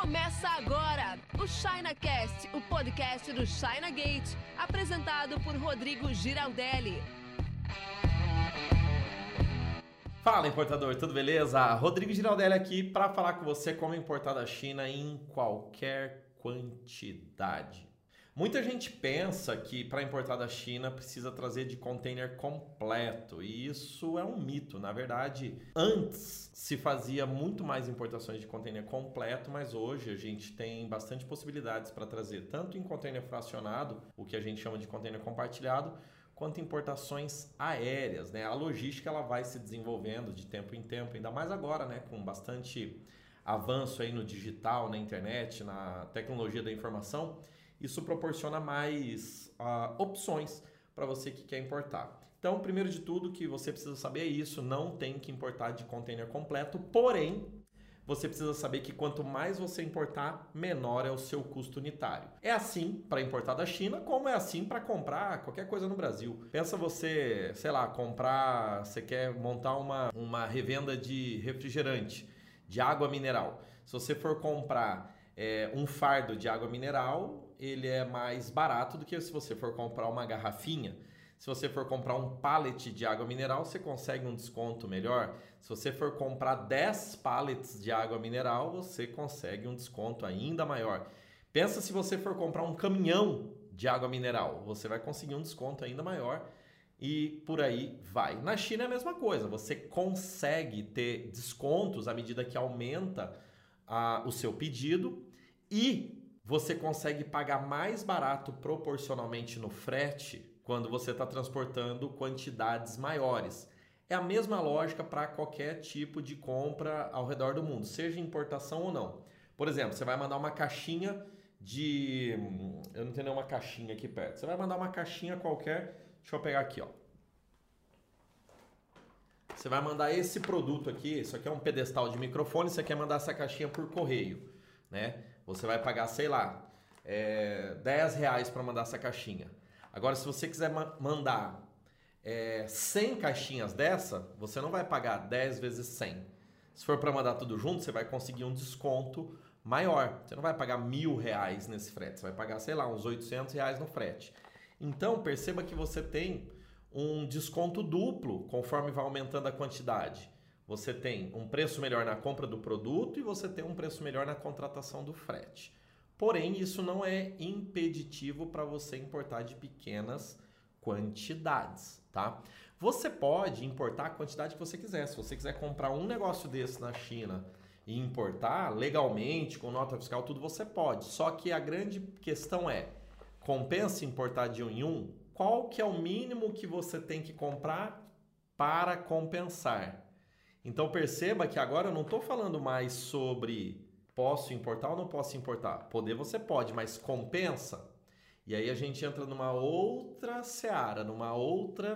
Começa agora o ChinaCast, o podcast do China Gate, apresentado por Rodrigo Giraldelli. Fala, importador, tudo beleza? Rodrigo Giraldelli aqui para falar com você como importar da China em qualquer quantidade. Muita gente pensa que para importar da China precisa trazer de container completo, e isso é um mito. Na verdade, antes se fazia muito mais importações de container completo, mas hoje a gente tem bastante possibilidades para trazer tanto em container fracionado, o que a gente chama de container compartilhado, quanto importações aéreas, né? A logística ela vai se desenvolvendo de tempo em tempo, ainda mais agora, né? Com bastante avanço aí no digital, na internet, na tecnologia da informação. Isso proporciona mais opções para você que quer importar. Então, primeiro de tudo que você precisa saber é isso, não tem que importar de container completo, porém, você precisa saber que quanto mais você importar, menor é o seu custo unitário. É assim para importar da China, como é assim para comprar qualquer coisa no Brasil. Pensa você, sei lá, comprar, você quer montar uma revenda de refrigerante, de água mineral. Se você for comprar um fardo de água mineral, ele é mais barato do que se você for comprar uma garrafinha. Se você for comprar um pallet de água mineral, você consegue um desconto melhor. Se você for comprar 10 pallets de água mineral, você consegue um desconto ainda maior. Pensa se você for comprar um caminhão de água mineral, você vai conseguir um desconto ainda maior e por aí vai. Na China é a mesma coisa, você consegue ter descontos à medida que aumenta o seu pedido e você consegue pagar mais barato proporcionalmente no frete quando você está transportando quantidades maiores. É a mesma lógica para qualquer tipo de compra ao redor do mundo, seja importação ou não. Por exemplo, você vai mandar uma caixinha de... Eu não tenho nenhuma caixinha aqui perto. Você vai mandar uma caixinha qualquer. Deixa eu pegar aqui, ó. Você vai mandar esse produto aqui. Isso aqui é um pedestal de microfone. Você quer mandar essa caixinha por correio, né? Você vai pagar, sei lá, 10 reais para mandar essa caixinha. Agora, se você quiser mandar 100 caixinhas dessa, você não vai pagar 10 vezes 100. Se for para mandar tudo junto, você vai conseguir um desconto maior. Você não vai pagar 1.000 reais nesse frete, você vai pagar, sei lá, uns 800 reais no frete. Então, perceba que você tem um desconto duplo conforme vai aumentando a quantidade. Você tem um preço melhor na compra do produto e você tem um preço melhor na contratação do frete. Porém, isso não é impeditivo para você importar de pequenas quantidades, tá? Você pode importar a quantidade que você quiser. Se você quiser comprar um negócio desse na China e importar legalmente, com nota fiscal, tudo você pode. Só que a grande questão é, compensa importar de um em um? Qual que é o mínimo que você tem que comprar para compensar? Então perceba que agora eu não estou falando mais sobre posso importar ou não posso importar. Poder você pode, mas compensa. E aí a gente entra numa outra seara, num outro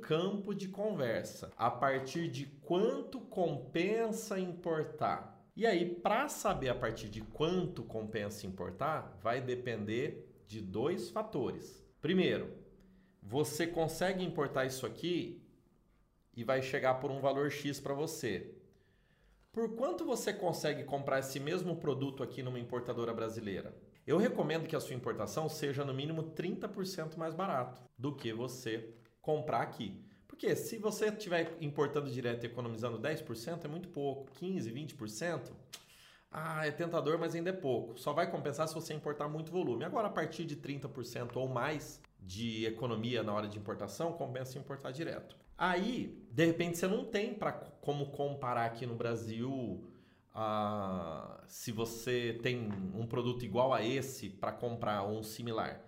campo de conversa. A partir de quanto compensa importar? E aí, para saber a partir de quanto compensa importar, vai depender de dois fatores. Primeiro, você consegue importar isso aqui e vai chegar por um valor X para você. Por quanto você consegue comprar esse mesmo produto aqui numa importadora brasileira? Eu recomendo que a sua importação seja no mínimo 30% mais barato do que você comprar aqui. Porque se você estiver importando direto e economizando 10%, é muito pouco. 15%, 20%, é tentador, mas ainda é pouco. Só vai compensar se você importar muito volume. Agora, a partir de 30% ou mais de economia na hora de importação, compensa importar direto. Aí, de repente, você não tem como comparar aqui no Brasil se você tem um produto igual a esse para comprar ou um similar.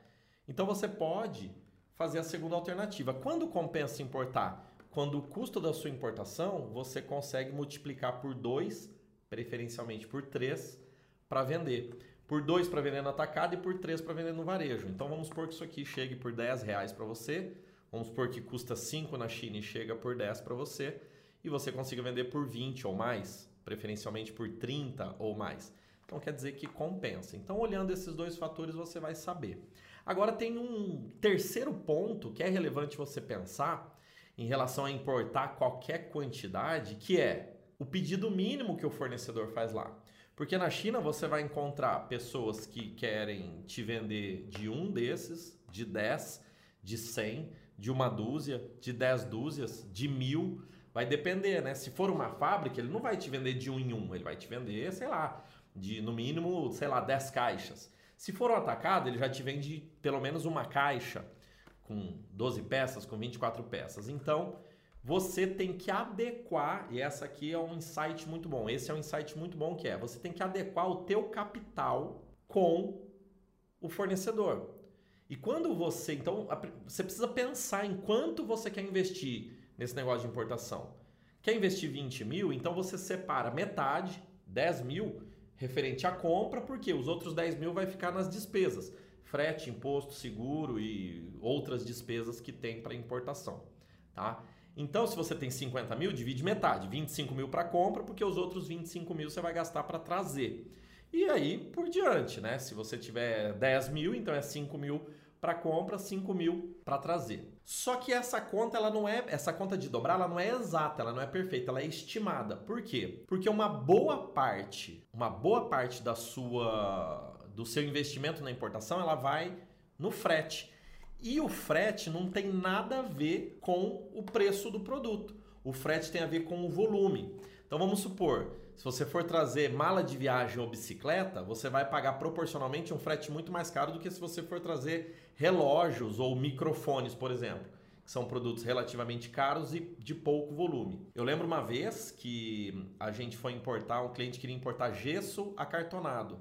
Então, você pode fazer a segunda alternativa. Quando compensa importar? Quando o custo da sua importação, você consegue multiplicar por 2, preferencialmente por 3, para vender. Por 2 para vender no atacado e por 3 para vender no varejo. Então vamos supor que isso aqui chegue por 10 reais para você. Vamos supor que custa 5 na China e chega por 10 para você. E você consiga vender por 20 ou mais, preferencialmente por 30 ou mais. Então quer dizer que compensa. Então olhando esses dois fatores você vai saber. Agora tem um terceiro ponto que é relevante você pensar em relação a importar qualquer quantidade, que é o pedido mínimo que o fornecedor faz lá. Porque na China você vai encontrar pessoas que querem te vender de um desses, de 10, de 100, de uma dúzia, de 10 dúzias, de 1000. Vai depender, né? Se for uma fábrica, ele não vai te vender de um em um. Ele vai te vender, sei lá, de no mínimo, sei lá, 10 caixas. Se for um atacado, ele já te vende pelo menos uma caixa com 12 peças, com 24 peças. Então, você tem que adequar, e essa aqui é um insight muito bom. Esse é um insight muito bom que é, você tem que adequar o teu capital com o fornecedor. E quando você, então, você precisa pensar em quanto você quer investir nesse negócio de importação. Quer investir 20 mil? Então você separa metade, 10 mil, referente à compra, porque os outros 10 mil vai ficar nas despesas. Frete, imposto, seguro e outras despesas que tem para importação, tá? Então, se você tem 50 mil, divide metade. 25 mil para compra, porque os outros 25 mil você vai gastar para trazer. E aí, por diante, né? Se você tiver 10 mil, então é 5 mil para compra, 5 mil para trazer. Só que essa conta, ela não é, essa conta de dobrar, ela não é exata, ela não é perfeita, ela é estimada. Por quê? Porque uma boa parte da do seu investimento na importação, ela vai no frete. E o frete não tem nada a ver com o preço do produto. O frete tem a ver com o volume. Então vamos supor, se você for trazer mala de viagem ou bicicleta, você vai pagar proporcionalmente um frete muito mais caro do que se você for trazer relógios ou microfones, por exemplo, que são produtos relativamente caros e de pouco volume. Eu lembro uma vez que a gente foi importar, um cliente queria importar gesso acartonado.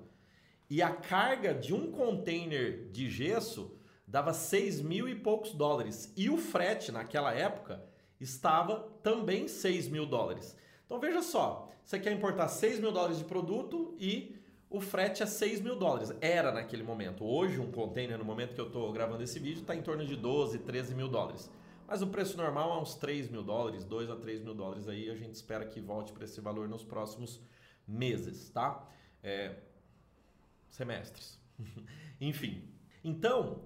E a carga de um container de gesso dava 6 mil e poucos dólares. E o frete, naquela época, estava também 6 mil dólares. Então veja só, você quer importar 6 mil dólares de produto e o frete é 6 mil dólares. Era naquele momento. Hoje um container, no momento que eu estou gravando esse vídeo, está em torno de 12, 13 mil dólares. Mas o preço normal é uns 3 mil dólares, 2 a 3 mil dólares aí. A gente espera que volte para esse valor nos próximos meses, tá? Semestres. Enfim. Então,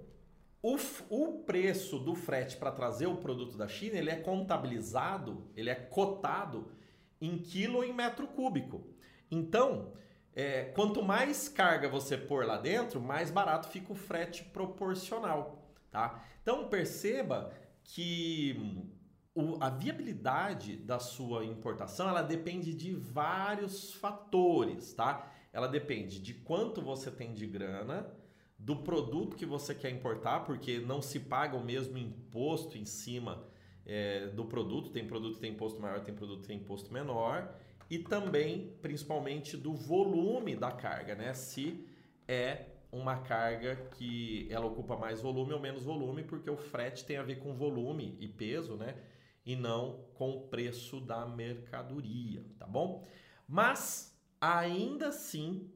o preço do frete para trazer o produto da China, ele é contabilizado, ele é cotado em quilo ou em metro cúbico. Então, quanto mais carga você pôr lá dentro, mais barato fica o frete proporcional, tá? Então, perceba que a viabilidade da sua importação, ela depende de vários fatores, tá? Ela depende de quanto você tem de grana, do produto que você quer importar, porque não se paga o mesmo imposto em cima do produto. Tem produto que tem imposto maior, tem produto que tem imposto menor. E também, principalmente, do volume da carga, né? Se é uma carga que ela ocupa mais volume ou menos volume, porque o frete tem a ver com volume e peso, né? E não com o preço da mercadoria, tá bom? Mas, ainda assim,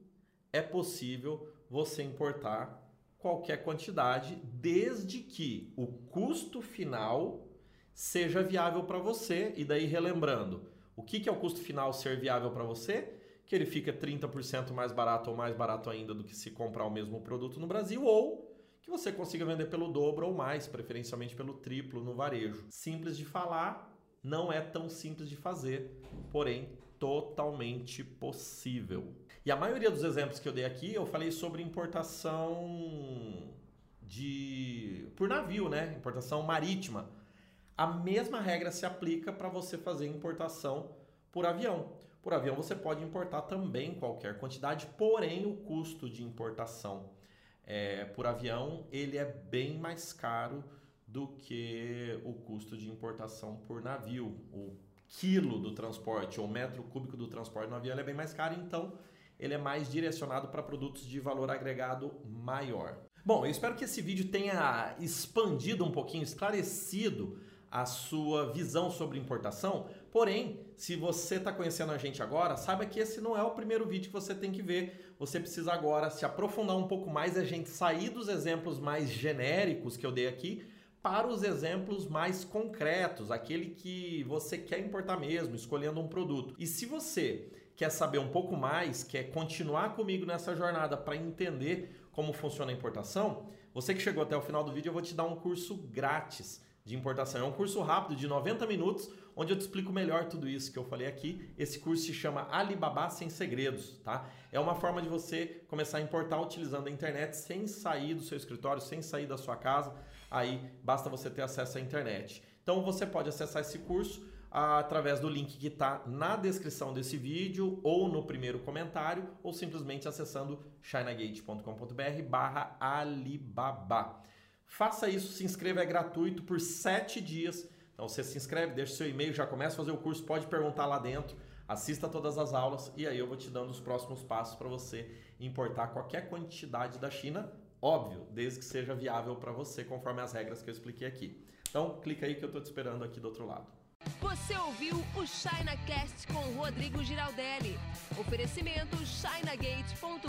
é possível você importar qualquer quantidade, desde que o custo final seja viável para você. E daí, relembrando, o que é o custo final ser viável para você? Que ele fica 30% mais barato ou mais barato ainda do que se comprar o mesmo produto no Brasil, ou que você consiga vender pelo dobro ou mais, preferencialmente pelo triplo no varejo. Simples de falar, não é tão simples de fazer, porém totalmente possível. E a maioria dos exemplos que eu dei aqui, eu falei sobre importação por navio, né? Importação marítima. A mesma regra se aplica para você fazer importação por avião. Por avião você pode importar também qualquer quantidade, porém o custo de importação por avião, ele é bem mais caro do que o custo de importação por navio. O quilo do transporte ou metro cúbico do transporte no avião, ele é bem mais caro, então ele é mais direcionado para produtos de valor agregado maior. Bom, eu espero que esse vídeo tenha expandido um pouquinho, esclarecido a sua visão sobre importação. Porém, se você está conhecendo a gente agora, saiba que esse não é o primeiro vídeo que você tem que ver. Você precisa agora se aprofundar um pouco mais, a gente sair dos exemplos mais genéricos que eu dei aqui para os exemplos mais concretos, aquele que você quer importar mesmo, escolhendo um produto. E se você quer saber um pouco mais, quer continuar comigo nessa jornada para entender como funciona a importação, você que chegou até o final do vídeo, eu vou te dar um curso grátis de importação. É um curso rápido de 90 minutos, onde eu te explico melhor tudo isso que eu falei aqui. Esse curso se chama Alibaba Sem Segredos, tá? É uma forma de você começar a importar utilizando a internet sem sair do seu escritório, sem sair da sua casa. Aí basta você ter acesso à internet. Então você pode acessar esse curso através do link que está na descrição desse vídeo ou no primeiro comentário, ou simplesmente acessando chinagate.com.br/Alibaba. Faça isso, se inscreva, é gratuito por 7 dias. Então você se inscreve, deixa seu e-mail, já começa a fazer o curso, pode perguntar lá dentro, assista todas as aulas e aí eu vou te dando os próximos passos para você importar qualquer quantidade da China, óbvio, desde que seja viável para você, conforme as regras que eu expliquei aqui. Então clica aí que eu estou te esperando aqui do outro lado. Você ouviu o ChinaCast com Rodrigo Giraldelli. Oferecimento chinagate.com.br.